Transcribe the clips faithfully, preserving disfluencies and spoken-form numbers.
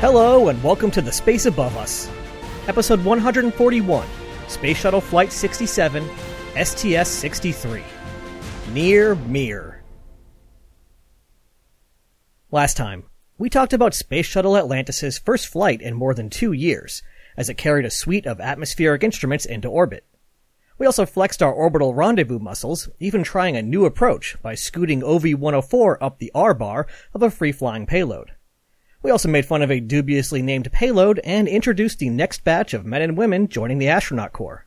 Hello and welcome to The Space Above Us, Episode one forty-one, Space Shuttle Flight sixty-seven, S T S sixty-three, Mir, Mir. Last time, we talked about Space Shuttle Atlantis' first flight in more than two years, as it carried a suite of atmospheric instruments into orbit. We also flexed our orbital rendezvous muscles, even trying a new approach by scooting O V one oh four up the R-bar of a free-flying payload. We also made fun of a dubiously named payload and introduced the next batch of men and women joining the astronaut corps.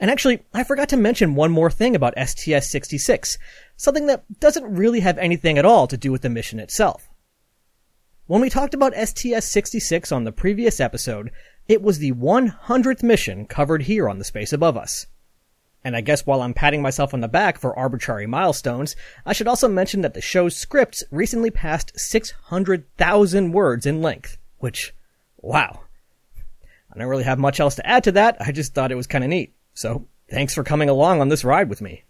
And actually, I forgot to mention one more thing about S T S sixty-six, something that doesn't really have anything at all to do with the mission itself. When we talked about S T S sixty-six on the previous episode, it was the one hundredth mission covered here on The Space Above Us. And I guess while I'm patting myself on the back for arbitrary milestones, I should also mention that the show's scripts recently passed six hundred thousand words in length, which, wow. I don't really have much else to add to that, I just thought it was kind of neat. So, thanks for coming along on this ride with me.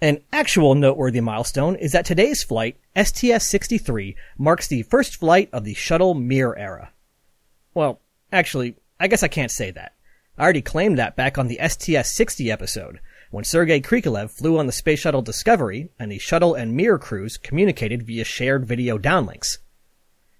An actual noteworthy milestone is that today's flight, S T S sixty-three, marks the first flight of the Shuttle Mir era. Well, actually, I guess I can't say that. I already claimed that back on the S T S sixty episode, when Sergei Krikalev flew on the Space Shuttle Discovery and the Shuttle and Mir crews communicated via shared video downlinks.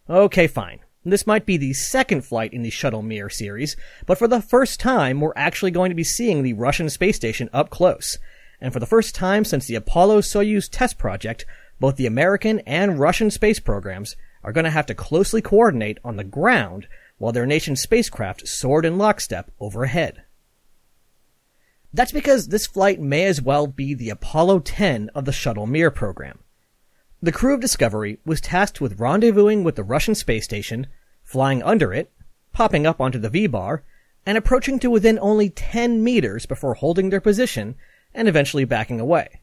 Okay, fine. This might be the second flight in the Shuttle Mir series, but for the first time we're actually going to be seeing the Russian space station up close, and for the first time since the Apollo-Soyuz test project, both the American and Russian space programs are going to have to closely coordinate on the ground while their nation's spacecraft soared in lockstep overhead. That's because this flight may as well be the Apollo ten of the Shuttle Mir program. The crew of Discovery was tasked with rendezvousing with the Russian space station, flying under it, popping up onto the V-bar, and approaching to within only ten meters before holding their position and eventually backing away.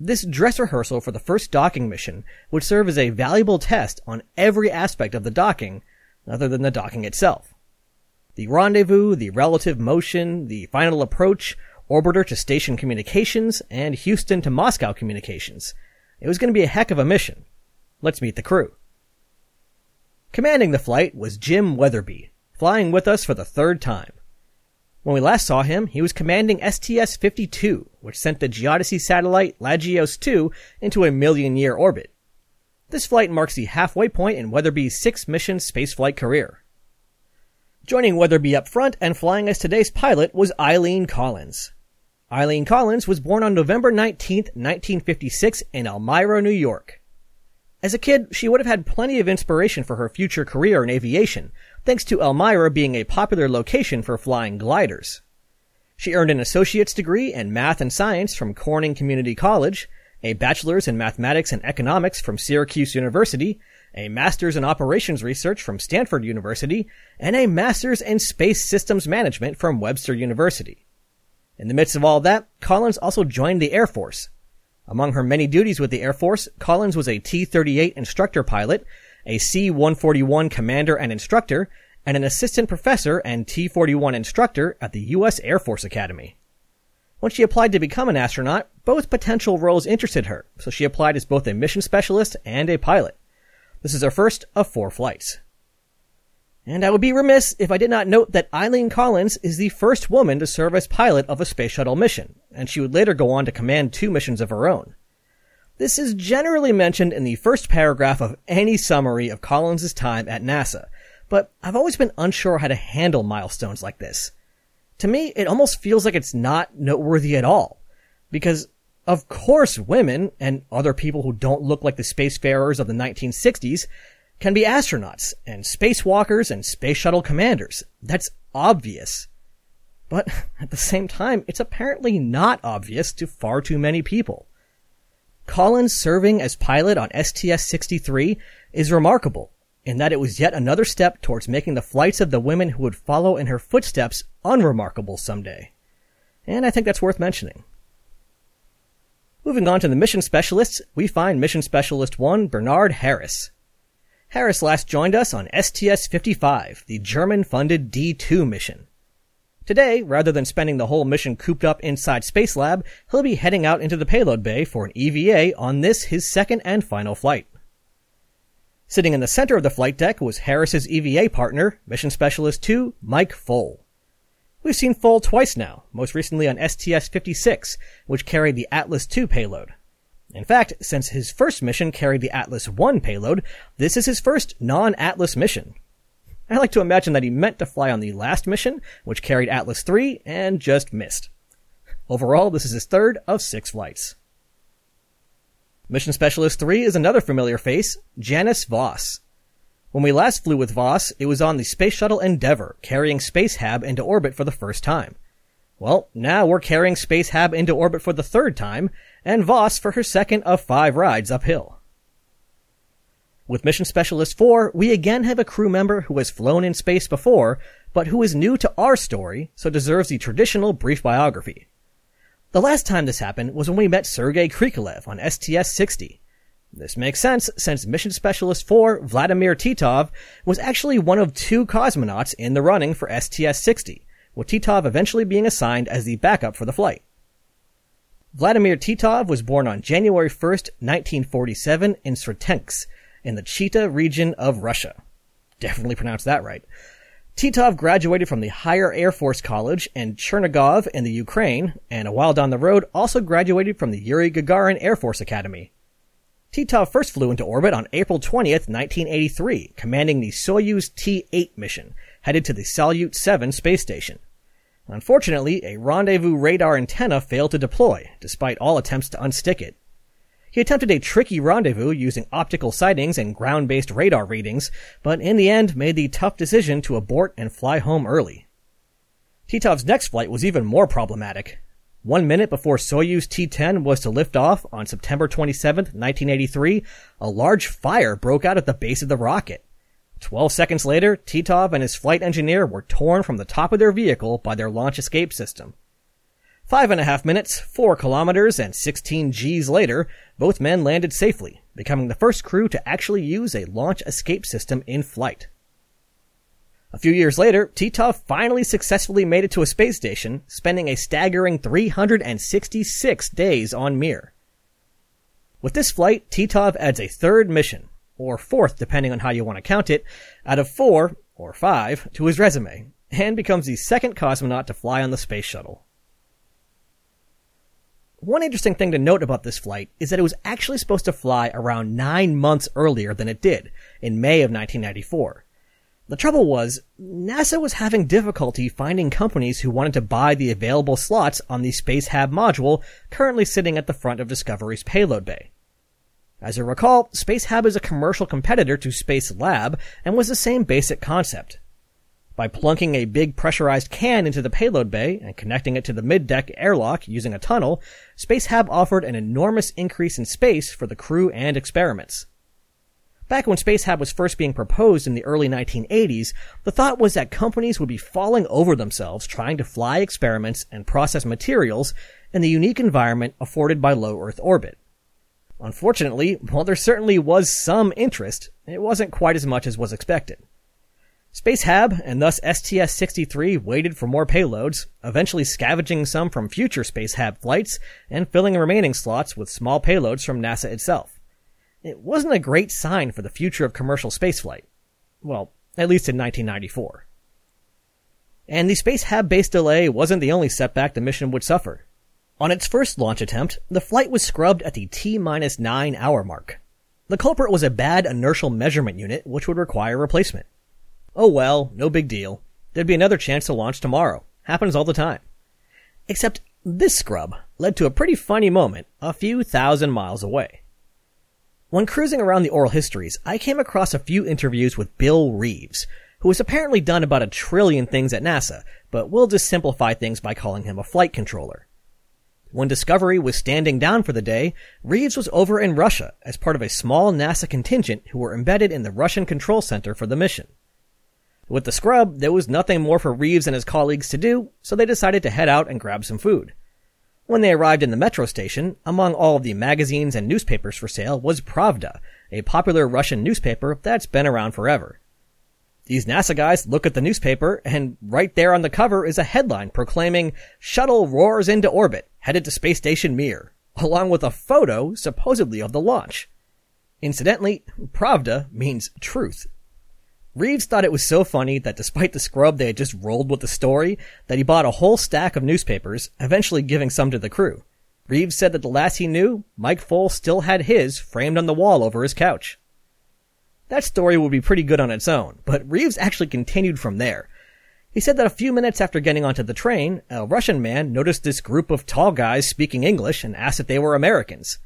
This dress rehearsal for the first docking mission would serve as a valuable test on every aspect of the docking, other than the docking itself. The rendezvous, the relative motion, the final approach, orbiter to station communications, and Houston to Moscow communications. It was going to be a heck of a mission. Let's meet the crew. Commanding the flight was Jim Weatherby, flying with us for the third time. When we last saw him, he was commanding S T S fifty-two, which sent the geodesy satellite Lagios two into a million-year orbit. This flight marks the halfway point in Weatherby's six-mission spaceflight career. Joining Weatherby up front and flying as today's pilot was Eileen Collins. Eileen Collins was born on November nineteenth, nineteen fifty-six in Elmira, New York. As a kid, she would have had plenty of inspiration for her future career in aviation, thanks to Elmira being a popular location for flying gliders. She earned an associate's degree in math and science from Corning Community College, a bachelor's in mathematics and economics from Syracuse University, a master's in operations research from Stanford University, and a master's in space systems management from Webster University. In the midst of all that, Collins also joined the Air Force. Among her many duties with the Air Force, Collins was a T thirty-eight instructor pilot, a C one forty-one commander and instructor, and an assistant professor and T forty-one instructor at the U S Air Force Academy. When she applied to become an astronaut, both potential roles interested her, so she applied as both a mission specialist and a pilot. This is her first of four flights. And I would be remiss if I did not note that Eileen Collins is the first woman to serve as pilot of a space shuttle mission, and she would later go on to command two missions of her own. This is generally mentioned in the first paragraph of any summary of Collins' time at NASA, but I've always been unsure how to handle milestones like this. To me, it almost feels like it's not noteworthy at all, because of course women, and other people who don't look like the spacefarers of the nineteen sixties, can be astronauts, and spacewalkers, and space shuttle commanders. That's obvious. But at the same time, it's apparently not obvious to far too many people. Collins serving as pilot on S T S sixty-three is remarkable, in that it was yet another step towards making the flights of the women who would follow in her footsteps unremarkable someday. And I think that's worth mentioning. Moving on to the mission specialists, we find Mission Specialist one, Bernard Harris. Harris last joined us on S T S fifty-five, the German-funded D two mission. Today, rather than spending the whole mission cooped up inside Space Lab, he'll be heading out into the payload bay for an E V A on this, his second and final flight. Sitting in the center of the flight deck was Harris's E V A partner, Mission Specialist two, Mike Foale. We've seen Foale twice now, most recently on S T S fifty-six, which carried the Atlas two payload. In fact, since his first mission carried the Atlas one payload, this is his first non-Atlas mission. I like to imagine that he meant to fly on the last mission, which carried Atlas three, and just missed. Overall, this is his third of six flights. Mission Specialist three is another familiar face, Janice Voss. When we last flew with Voss, it was on the Space Shuttle Endeavour, carrying Space Hab into orbit for the first time. Well, now we're carrying Space Hab into orbit for the third time, and Voss for her second of five rides uphill. With Mission Specialist four, we again have a crew member who has flown in space before, but who is new to our story, so deserves the traditional brief biography. The last time this happened was when we met Sergei Krikalev on S T S sixty. This makes sense since Mission Specialist four, Vladimir Titov, was actually one of two cosmonauts in the running for S T S sixty, with Titov eventually being assigned as the backup for the flight. Vladimir Titov was born on January first, nineteen forty-seven in Sretensk, in the Chita region of Russia. Definitely pronounced that right. Titov graduated from the Higher Air Force College in Chernigov in the Ukraine, and a while down the road also graduated from the Yuri Gagarin Air Force Academy. Titov first flew into orbit on April twentieth, nineteen eighty-three, commanding the Soyuz T eight mission, headed to the Salyut seven space station. Unfortunately, a rendezvous radar antenna failed to deploy, despite all attempts to unstick it. He attempted a tricky rendezvous using optical sightings and ground-based radar readings, but in the end made the tough decision to abort and fly home early. Titov's next flight was even more problematic. One minute before Soyuz T ten was to lift off on September twenty-seventh, nineteen eighty-three, a large fire broke out at the base of the rocket. Twelve seconds later, Titov and his flight engineer were torn from the top of their vehicle by their launch escape system. Five and a half minutes, four kilometers, and sixteen G's later, both men landed safely, becoming the first crew to actually use a launch escape system in flight. A few years later, Titov finally successfully made it to a space station, spending a staggering three hundred sixty-six days on Mir. With this flight, Titov adds a third mission, or fourth depending on how you want to count it, out of four, or five, to his resume, and becomes the second cosmonaut to fly on the space shuttle. One interesting thing to note about this flight is that it was actually supposed to fly around nine months earlier than it did, in May of nineteen ninety-four. The trouble was, NASA was having difficulty finding companies who wanted to buy the available slots on the Space Hab module currently sitting at the front of Discovery's payload bay. As you recall, Space Hab is a commercial competitor to Space Lab and was the same basic concept. By plunking a big pressurized can into the payload bay and connecting it to the middeck airlock using a tunnel, Space Hab offered an enormous increase in space for the crew and experiments. Back when Space Hab was first being proposed in the early nineteen eighties, the thought was that companies would be falling over themselves trying to fly experiments and process materials in the unique environment afforded by low Earth orbit. Unfortunately, while there certainly was some interest, it wasn't quite as much as was expected. Space Hab, and thus S T S sixty-three, waited for more payloads, eventually scavenging some from future Space Hab flights and filling remaining slots with small payloads from NASA itself. It wasn't a great sign for the future of commercial spaceflight. Well, at least in nineteen ninety-four. And the Space Hab-based delay wasn't the only setback the mission would suffer. On its first launch attempt, the flight was scrubbed at the T minus nine hour mark. The culprit was a bad inertial measurement unit, which would require replacement. Oh well, no big deal. There'd be another chance to launch tomorrow. Happens all the time. Except this scrub led to a pretty funny moment a few thousand miles away. When cruising around the oral histories, I came across a few interviews with Bill Reeves, who has apparently done about a trillion things at NASA, but we'll just simplify things by calling him a flight controller. When Discovery was standing down for the day, Reeves was over in Russia as part of a small NASA contingent who were embedded in the Russian control center for the mission. With the scrub, there was nothing more for Reeves and his colleagues to do, so they decided to head out and grab some food. When they arrived in the metro station, among all of the magazines and newspapers for sale was Pravda, a popular Russian newspaper that's been around forever. These NASA guys look at the newspaper, and right there on the cover is a headline proclaiming, "Shuttle roars into orbit, headed to space station Mir," along with a photo, supposedly, of the launch. Incidentally, Pravda means truth. Reeves thought it was so funny that despite the scrub they had just rolled with the story, that he bought a whole stack of newspapers, eventually giving some to the crew. Reeves said that the last he knew, Mike Foale still had his framed on the wall over his couch. That story would be pretty good on its own, but Reeves actually continued from there. He said that a few minutes after getting onto the train, a Russian man noticed this group of tall guys speaking English and asked if they were Americans.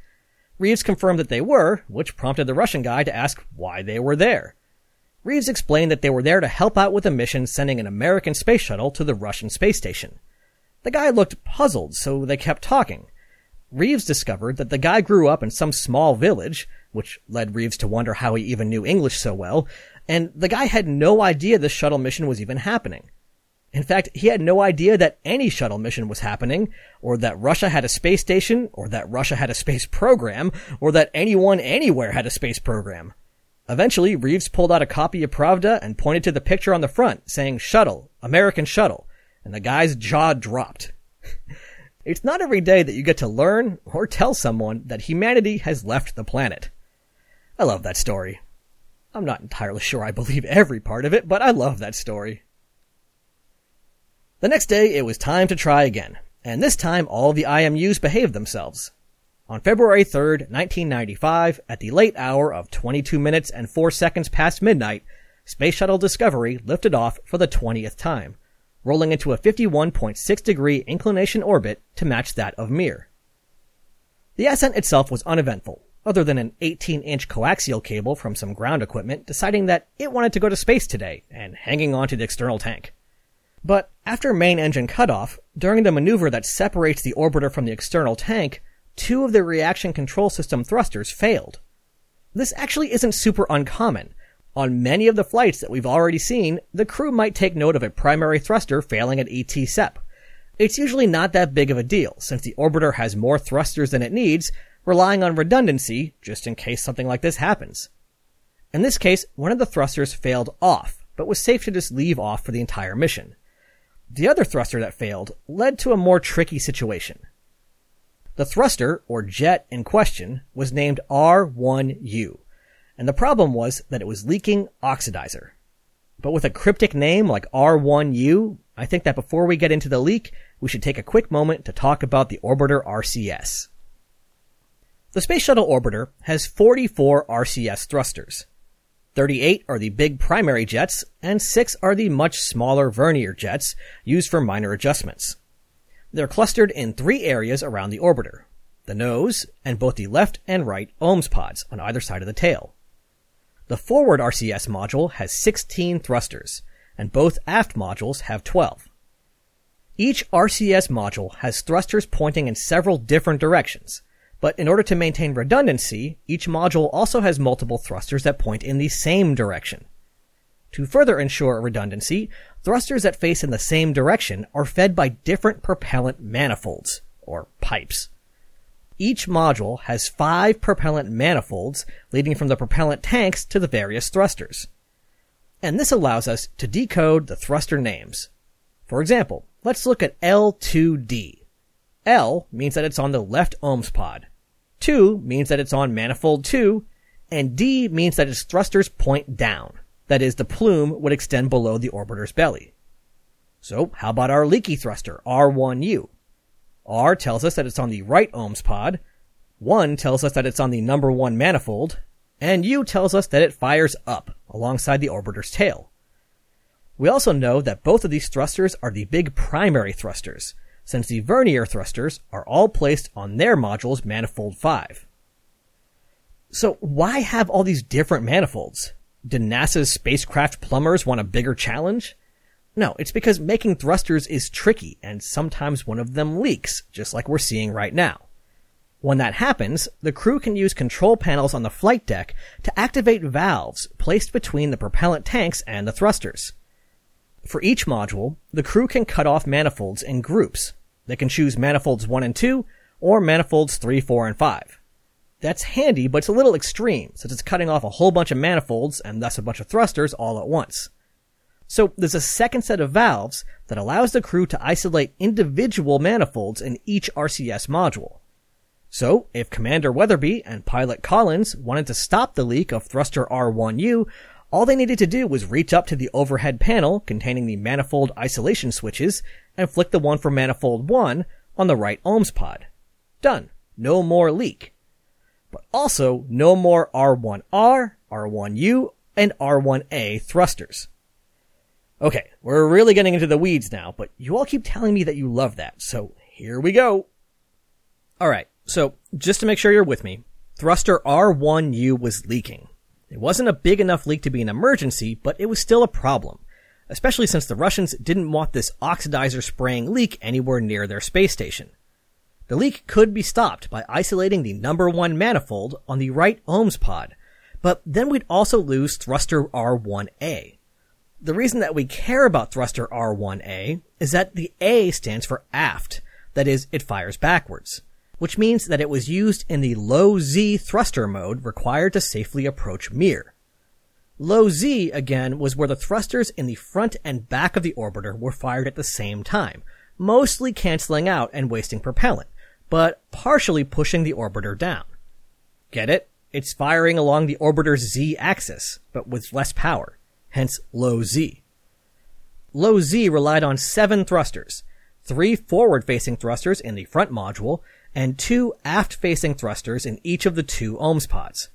Reeves confirmed that they were, which prompted the Russian guy to ask why they were there. Reeves explained that they were there to help out with a mission sending an American space shuttle to the Russian space station. The guy looked puzzled, so they kept talking. Reeves discovered that the guy grew up in some small village, which led Reeves to wonder how he even knew English so well, and the guy had no idea this shuttle mission was even happening. In fact, he had no idea that any shuttle mission was happening, or that Russia had a space station, or that Russia had a space program, or that anyone anywhere had a space program. Eventually, Reeves pulled out a copy of Pravda and pointed to the picture on the front, saying, "Shuttle, American shuttle," and the guy's jaw dropped. It's not every day that you get to learn or tell someone that humanity has left the planet. I love that story. I'm not entirely sure I believe every part of it, but I love that story. The next day, it was time to try again, and this time all the I M Us behaved themselves. On February third, nineteen ninety-five, at the late hour of twenty-two minutes and four seconds past midnight, Space Shuttle Discovery lifted off for the twentieth time, rolling into a fifty-one point six degree inclination orbit to match that of Mir. The ascent itself was uneventful, other than an eighteen inch coaxial cable from some ground equipment deciding that it wanted to go to space today and hanging on to the external tank. But after main engine cutoff, during the maneuver that separates the orbiter from the external tank, two of the reaction control system thrusters failed. This actually isn't super uncommon. On many of the flights that we've already seen, the crew might take note of a primary thruster failing at E T S E P. It's usually not that big of a deal, since the orbiter has more thrusters than it needs, relying on redundancy just in case something like this happens. In this case, one of the thrusters failed off, but was safe to just leave off for the entire mission. The other thruster that failed led to a more tricky situation. The thruster, or jet in question, was named R one U, and the problem was that it was leaking oxidizer. But with a cryptic name like R one U, I think that before we get into the leak, we should take a quick moment to talk about the orbiter R C S. The Space Shuttle orbiter has forty-four R C S thrusters. thirty-eight are the big primary jets, and six are the much smaller vernier jets used for minor adjustments. They're clustered in three areas around the orbiter: the nose, and both the left and right Ohms pods on either side of the tail. The forward R C S module has sixteen thrusters, and both aft modules have twelve. Each R C S module has thrusters pointing in several different directions, but in order to maintain redundancy, each module also has multiple thrusters that point in the same direction. To further ensure redundancy, thrusters that face in the same direction are fed by different propellant manifolds, or pipes. Each module has five propellant manifolds leading from the propellant tanks to the various thrusters. And this allows us to decode the thruster names. For example, let's look at L two D. L means that it's on the left Ohms pod, two means that it's on manifold two, and D means that its thrusters point down, that is, the plume would extend below the orbiter's belly. So how about our leaky thruster, R one U? R tells us that it's on the right Ohms pod, one tells us that it's on the number one manifold, and U tells us that it fires up, alongside the orbiter's tail. We also know that both of these thrusters are the big primary thrusters, since the vernier thrusters are all placed on their module's manifold five. So why have all these different manifolds? Did NASA's spacecraft plumbers want a bigger challenge? No, it's because making thrusters is tricky, and sometimes one of them leaks, just like we're seeing right now. When that happens, the crew can use control panels on the flight deck to activate valves placed between the propellant tanks and the thrusters. For each module, the crew can cut off manifolds in groups. They can choose manifolds one and two, or manifolds three, four, and five. That's handy, but it's a little extreme, since it's cutting off a whole bunch of manifolds, and thus a bunch of thrusters, all at once. So there's a second set of valves that allows the crew to isolate individual manifolds in each R C S module. So, if Commander Weatherby and Pilot Collins wanted to stop the leak of thruster R one U, all they needed to do was reach up to the overhead panel containing the manifold isolation switches and flick the one for manifold one on the right ohms pod. Done. No more leak. But also, no more R one R, R one U, and R one A thrusters. Okay, we're really getting into the weeds now, but you all keep telling me that you love that, so here we go. Alright, so just to make sure you're with me, thruster R one U was leaking. It wasn't a big enough leak to be an emergency, but it was still a problem, especially since the Russians didn't want this oxidizer spraying leak anywhere near their space station. The leak could be stopped by isolating the number one manifold on the right ohms pod, but then we'd also lose thruster R one A. The reason that we care about thruster R one A is that the A stands for aft, that is, it fires backwards, which means that it was used in the low Z thruster mode required to safely approach Mir. Low Z, again, was where the thrusters in the front and back of the orbiter were fired at the same time, mostly canceling out and wasting propellant, but partially pushing the orbiter down. Get it? It's firing along the orbiter's Z axis, but with less power. Hence low Z. Low Z relied on seven thrusters, three forward-facing thrusters in the front module, and two aft-facing thrusters in each of the two ohms pods.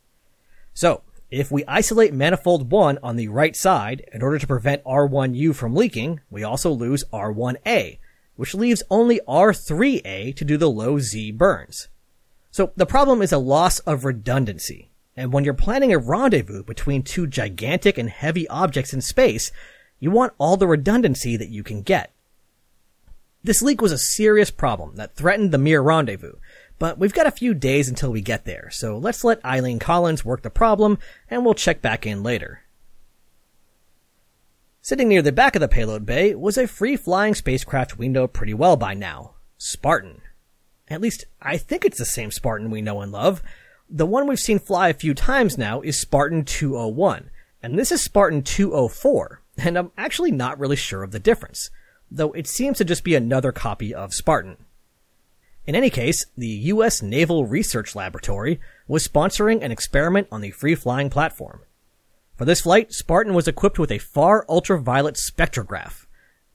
So, if we isolate manifold one on the right side in order to prevent R one U from leaking, we also lose R one A, which leaves only R three A to do the low Z burns. So the problem is a loss of redundancy. And when you're planning a rendezvous between two gigantic and heavy objects in space, you want all the redundancy that you can get. This leak was a serious problem that threatened the Mir rendezvous, but we've got a few days until we get there, so let's let Eileen Collins work the problem, and we'll check back in later. Sitting near the back of the payload bay was a free-flying spacecraft we know pretty well by now, Spartan. At least, I think it's the same Spartan we know and love. The one we've seen fly a few times now is Spartan two oh one, and this is Spartan two oh four, and I'm actually not really sure of the difference, though it seems to just be another copy of Spartan. In any case, the U S Naval Research Laboratory was sponsoring an experiment on the free-flying platform. For this flight, Spartan was equipped with a far ultraviolet spectrograph.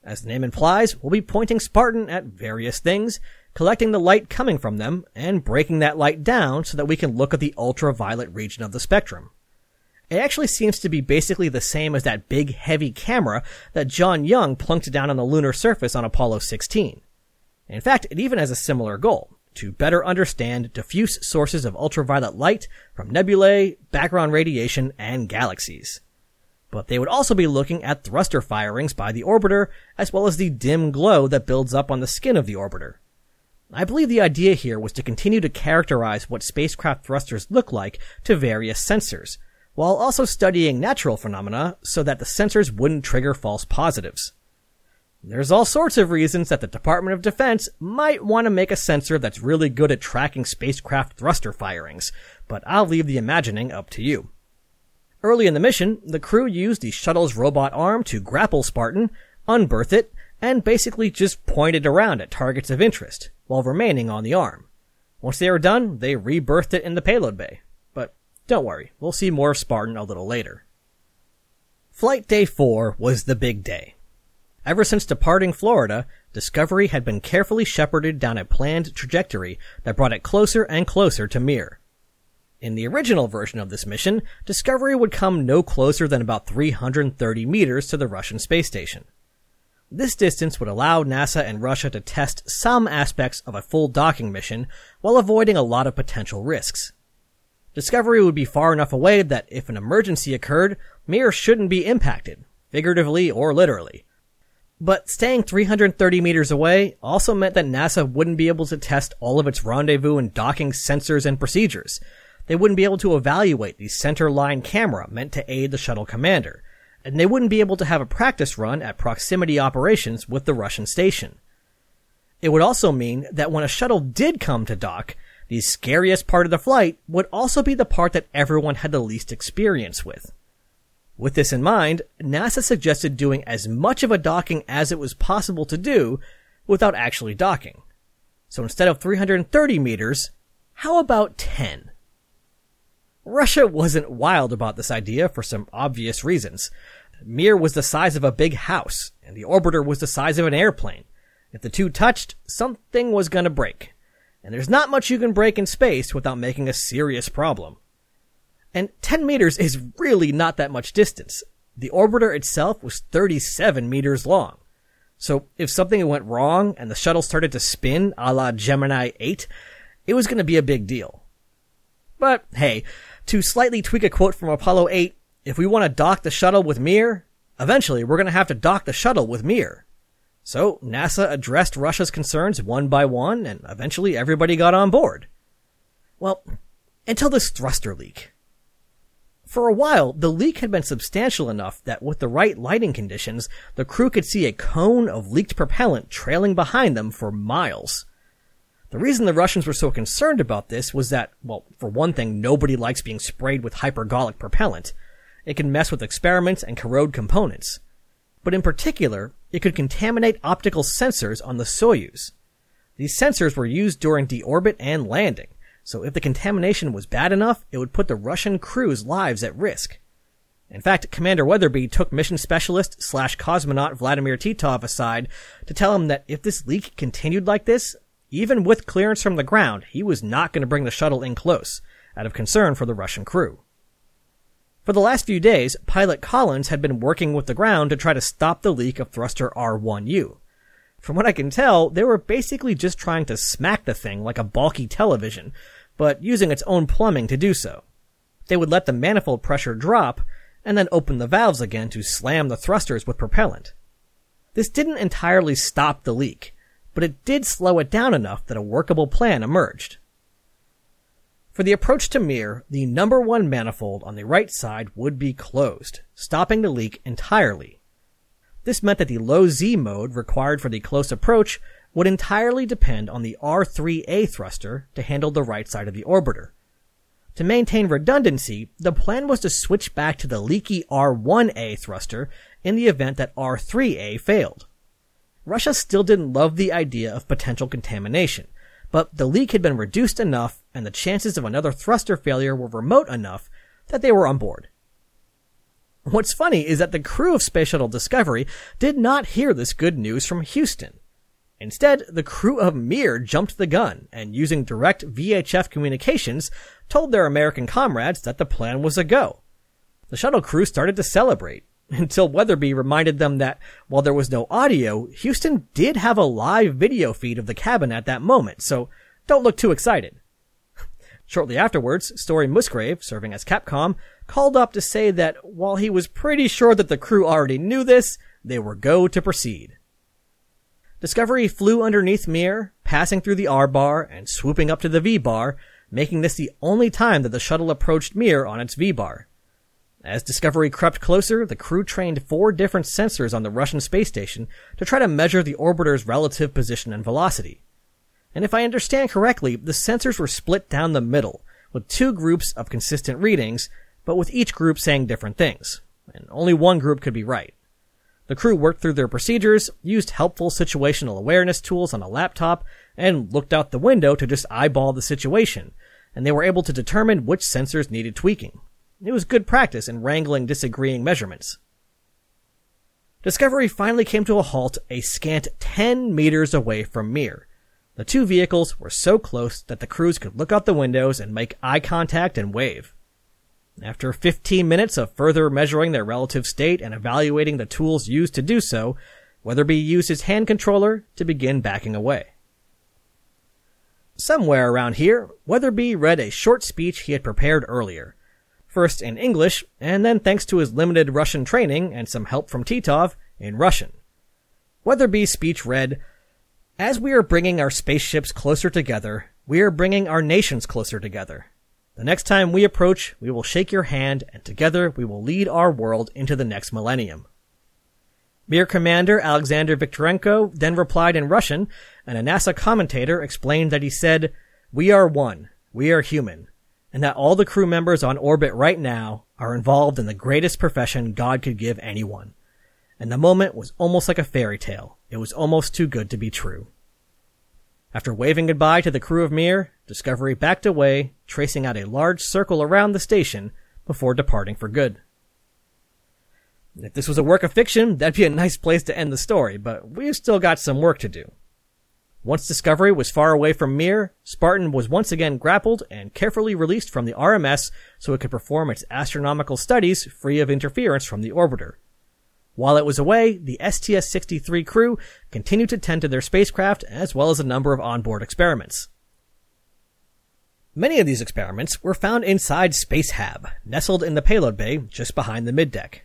As the name implies, we'll be pointing Spartan at various things, collecting the light coming from them, and breaking that light down so that we can look at the ultraviolet region of the spectrum. It actually seems to be basically the same as that big, heavy camera that John Young plunked down on the lunar surface on Apollo sixteen. In fact, it even has a similar goal, to better understand diffuse sources of ultraviolet light from nebulae, background radiation, and galaxies. But they would also be looking at thruster firings by the orbiter, as well as the dim glow that builds up on the skin of the orbiter. I believe the idea here was to continue to characterize what spacecraft thrusters look like to various sensors, while also studying natural phenomena so that the sensors wouldn't trigger false positives. There's all sorts of reasons that the Department of Defense might want to make a sensor that's really good at tracking spacecraft thruster firings, but I'll leave the imagining up to you. Early in the mission, the crew used the shuttle's robot arm to grapple Spartan, unberth it, and basically just pointed around at targets of interest, while remaining on the arm. Once they were done, they rebirthed it in the payload bay. But don't worry, we'll see more of Spartan a little later. Flight Day four was the big day. Ever since departing Florida, Discovery had been carefully shepherded down a planned trajectory that brought it closer and closer to Mir. In the original version of this mission, Discovery would come no closer than about three hundred thirty meters to the Russian space station. This distance would allow NASA and Russia to test some aspects of a full docking mission while avoiding a lot of potential risks. Discovery would be far enough away that if an emergency occurred, Mir shouldn't be impacted, figuratively or literally. But staying three hundred thirty meters away also meant that NASA wouldn't be able to test all of its rendezvous and docking sensors and procedures. They wouldn't be able to evaluate the center-line camera meant to aid the shuttle commander, and they wouldn't be able to have a practice run at proximity operations with the Russian station. It would also mean that when a shuttle did come to dock, the scariest part of the flight would also be the part that everyone had the least experience with. With this in mind, NASA suggested doing as much of a docking as it was possible to do without actually docking. So instead of three hundred thirty meters, How about ten? Russia wasn't wild about this idea for some obvious reasons. Mir was the size of a big house, and the orbiter was the size of an airplane. If the two touched, something was going to break. And there's not much you can break in space without making a serious problem. And ten meters is really not that much distance. The orbiter itself was thirty-seven meters long. So if something went wrong and the shuttle started to spin a la Gemini eight, it was going to be a big deal. But hey, to slightly tweak a quote from Apollo eight, if we want to dock the shuttle with Mir, eventually we're going to have to dock the shuttle with Mir. So NASA addressed Russia's concerns one by one, and eventually everybody got on board. Well, until this thruster leak. For a while, the leak had been substantial enough that with the right lighting conditions, the crew could see a cone of leaked propellant trailing behind them for miles. The reason the Russians were so concerned about this was that, well, for one thing, nobody likes being sprayed with hypergolic propellant. It can mess with experiments and corrode components. But in particular, it could contaminate optical sensors on the Soyuz. These sensors were used during deorbit and landing, so if the contamination was bad enough, it would put the Russian crew's lives at risk. In fact, Commander Weatherby took mission specialist slash cosmonaut Vladimir Titov aside to tell him that if this leak continued like this, even with clearance from the ground, he was not going to bring the shuttle in close, out of concern for the Russian crew. For the last few days, pilot Collins had been working with the ground to try to stop the leak of thruster R one U. From what I can tell, they were basically just trying to smack the thing like a bulky television, but using its own plumbing to do so. They would let the manifold pressure drop, and then open the valves again to slam the thrusters with propellant. This didn't entirely stop the leak, but it did slow it down enough that a workable plan emerged. For the approach to Mir, the number one manifold on the right side would be closed, stopping the leak entirely. This meant that the low Z mode required for the close approach would entirely depend on the R three A thruster to handle the right side of the orbiter. To maintain redundancy, the plan was to switch back to the leaky R one A thruster in the event that R three A failed. Russia still didn't love the idea of potential contamination, but the leak had been reduced enough and the chances of another thruster failure were remote enough that they were on board. What's funny is that the crew of Space Shuttle Discovery did not hear this good news from Houston. Instead, the crew of Mir jumped the gun and, using direct V H F communications, told their American comrades that the plan was a go. The shuttle crew started to celebrate, until Weatherby reminded them that, while there was no audio, Houston did have a live video feed of the cabin at that moment, so don't look too excited. Shortly afterwards, Story Musgrave, serving as Capcom, called up to say that, while he was pretty sure that the crew already knew this, they were go to proceed. Discovery flew underneath Mir, passing through the R-bar and swooping up to the V-bar, making this the only time that the shuttle approached Mir on its V-bar. As Discovery crept closer, the crew trained four different sensors on the Russian space station to try to measure the orbiter's relative position and velocity. And if I understand correctly, the sensors were split down the middle, with two groups of consistent readings, but with each group saying different things, and only one group could be right. The crew worked through their procedures, used helpful situational awareness tools on a laptop, and looked out the window to just eyeball the situation, and they were able to determine which sensors needed tweaking. It was good practice in wrangling disagreeing measurements. Discovery finally came to a halt a scant ten meters away from Mir. The two vehicles were so close that the crews could look out the windows and make eye contact and wave. After fifteen minutes of further measuring their relative state and evaluating the tools used to do so, Weatherby used his hand controller to begin backing away. Somewhere around here, Weatherby read a short speech he had prepared earlier. First in English, and then, thanks to his limited Russian training and some help from Titov, in Russian. Weatherby's speech read, "As we are bringing our spaceships closer together, we are bringing our nations closer together. The next time we approach, we will shake your hand, and together we will lead our world into the next millennium." Mir Commander Alexander Viktorenko then replied in Russian, and a NASA commentator explained that he said, "We are one, we are human, and that all the crew members on orbit right now are involved in the greatest profession God could give anyone. And the moment was almost like a fairy tale. It was almost too good to be true." After waving goodbye to the crew of Mir, Discovery backed away, tracing out a large circle around the station before departing for good. If this was a work of fiction, that'd be a nice place to end the story, but we've still got some work to do. Once Discovery was far away from Mir, Spartan was once again grappled and carefully released from the R M S so it could perform its astronomical studies free of interference from the orbiter. While it was away, the S T S sixty-three crew continued to tend to their spacecraft as well as a number of onboard experiments. Many of these experiments were found inside Space Hab, nestled in the payload bay just behind the middeck.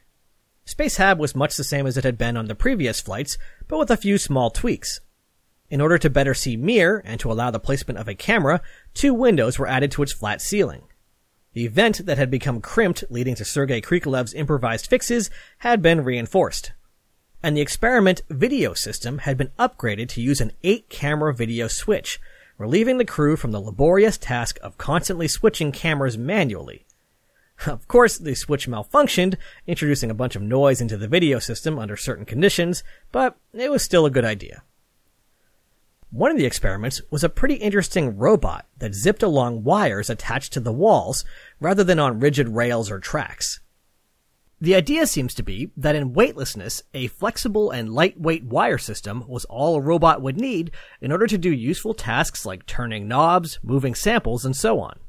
Space Hab was much the same as it had been on the previous flights, but with a few small tweaks. In order to better see Mir and to allow the placement of a camera, two windows were added to its flat ceiling. The vent that had become crimped, leading to Sergei Krikalev's improvised fixes, had been reinforced. And the experiment video system had been upgraded to use an eight-camera video switch, relieving the crew from the laborious task of constantly switching cameras manually. Of course, the switch malfunctioned, introducing a bunch of noise into the video system under certain conditions, but it was still a good idea. One of the experiments was a pretty interesting robot that zipped along wires attached to the walls rather than on rigid rails or tracks. The idea seems to be that in weightlessness, a flexible and lightweight wire system was all a robot would need in order to do useful tasks like turning knobs, moving samples, and so on.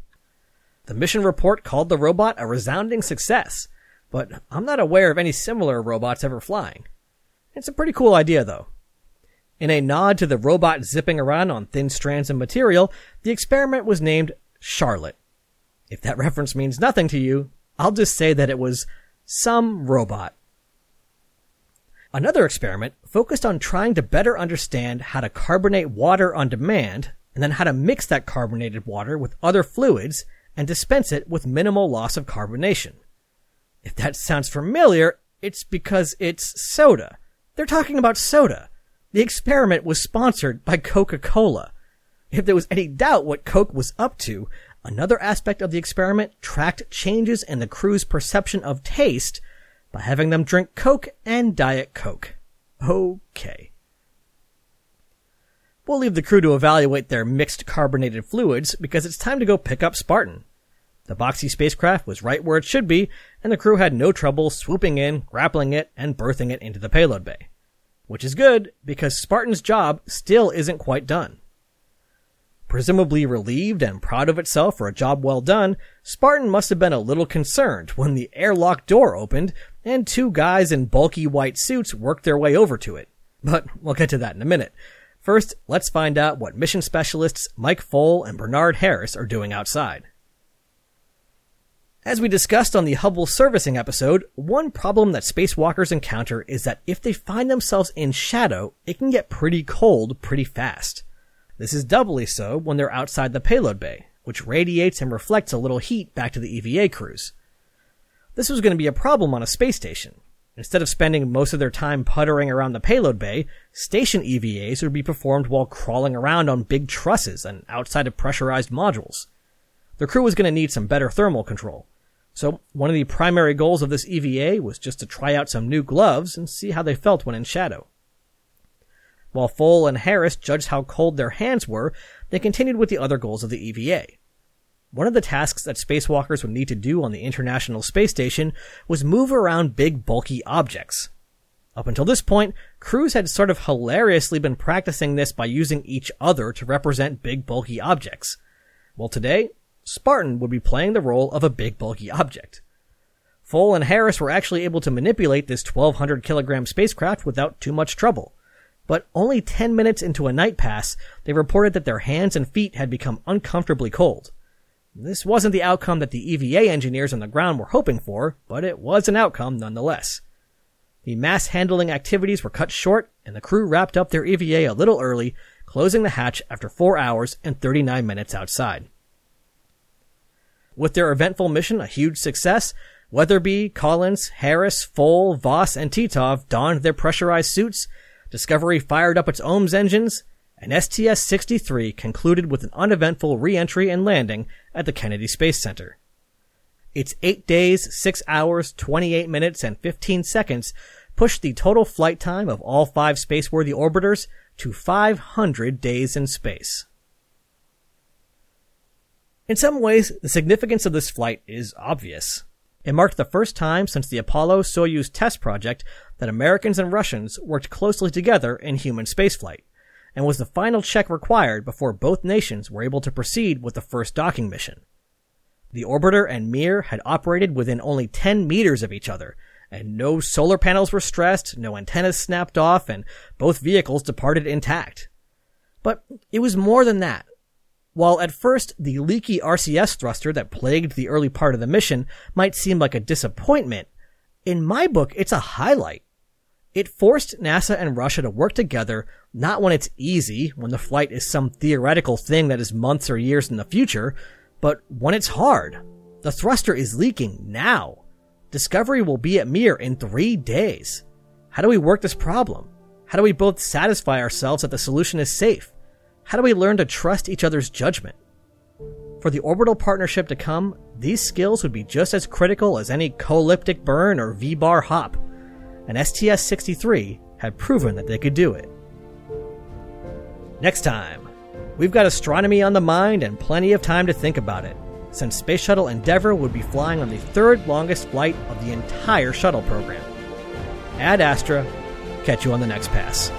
The mission report called the robot a resounding success, but I'm not aware of any similar robots ever flying. It's a pretty cool idea, though. In a nod to the robot zipping around on thin strands of material, the experiment was named Charlotte. If that reference means nothing to you, I'll just say that it was some robot. Another experiment focused on trying to better understand how to carbonate water on demand, and then how to mix that carbonated water with other fluids and dispense it with minimal loss of carbonation. If that sounds familiar, it's because it's soda. They're talking about soda. The experiment was sponsored by Coca-Cola. If there was any doubt what Coke was up to, another aspect of the experiment tracked changes in the crew's perception of taste by having them drink Coke and Diet Coke. Okay. We'll leave the crew to evaluate their mixed carbonated fluids because it's time to go pick up Spartan. The boxy spacecraft was right where it should be, and the crew had no trouble swooping in, grappling it, and birthing it into the payload bay. Which is good, because Spartan's job still isn't quite done. Presumably relieved and proud of itself for a job well done, Spartan must have been a little concerned when the airlock door opened and two guys in bulky white suits worked their way over to it. But we'll get to that in a minute. First, let's find out what mission specialists Mike Foale and Bernard Harris are doing outside. As we discussed on the Hubble servicing episode, one problem that spacewalkers encounter is that if they find themselves in shadow, it can get pretty cold pretty fast. This is doubly so when they're outside the payload bay, which radiates and reflects a little heat back to the E V A crews. This was going to be a problem on a space station. Instead of spending most of their time puttering around the payload bay, station E V As would be performed while crawling around on big trusses and outside of pressurized modules. The crew was going to need some better thermal control. So one of the primary goals of this E V A was just to try out some new gloves and see how they felt when in shadow. While Foale and Harris judged how cold their hands were, they continued with the other goals of the E V A. One of the tasks that spacewalkers would need to do on the International Space Station was move around big bulky objects. Up until this point, crews had sort of hilariously been practicing this by using each other to represent big bulky objects. Well, today, Spartan would be playing the role of a big bulky object. Foale and Harris were actually able to manipulate this twelve hundred kilogram spacecraft without too much trouble, but only ten minutes into a night pass, they reported that their hands and feet had become uncomfortably cold. This wasn't the outcome that the E V A engineers on the ground were hoping for, but it was an outcome nonetheless. The mass handling activities were cut short, and the crew wrapped up their E V A a little early, closing the hatch after four hours and thirty-nine minutes outside. With their eventful mission a huge success, Weatherby, Collins, Harris, Foale, Voss, and Titov donned their pressurized suits, Discovery fired up its Ohms engines, and S T S sixty-three concluded with an uneventful re-entry and landing at the Kennedy Space Center. Its eight days, six hours, twenty-eight minutes, and fifteen seconds pushed the total flight time of all five spaceworthy orbiters to five hundred days in space. In some ways, the significance of this flight is obvious. It marked the first time since the Apollo-Soyuz test project that Americans and Russians worked closely together in human spaceflight, and was the final check required before both nations were able to proceed with the first docking mission. The orbiter and Mir had operated within only ten meters of each other, and no solar panels were stressed, no antennas snapped off, and both vehicles departed intact. But it was more than that. While at first the leaky R C S thruster that plagued the early part of the mission might seem like a disappointment, in my book it's a highlight. It forced NASA and Russia to work together, not when it's easy, when the flight is some theoretical thing that is months or years in the future, but when it's hard. The thruster is leaking now. Discovery will be at Mir in three days. How do we work this problem? How do we both satisfy ourselves that the solution is safe? How do we learn to trust each other's judgment? For the orbital partnership to come, these skills would be just as critical as any co-elliptic burn or V-bar hop, and S T S sixty-three had proven that they could do it. Next time, we've got astronomy on the mind and plenty of time to think about it, since Space Shuttle Endeavour would be flying on the third longest flight of the entire shuttle program. Ad Astra, catch you on the next pass.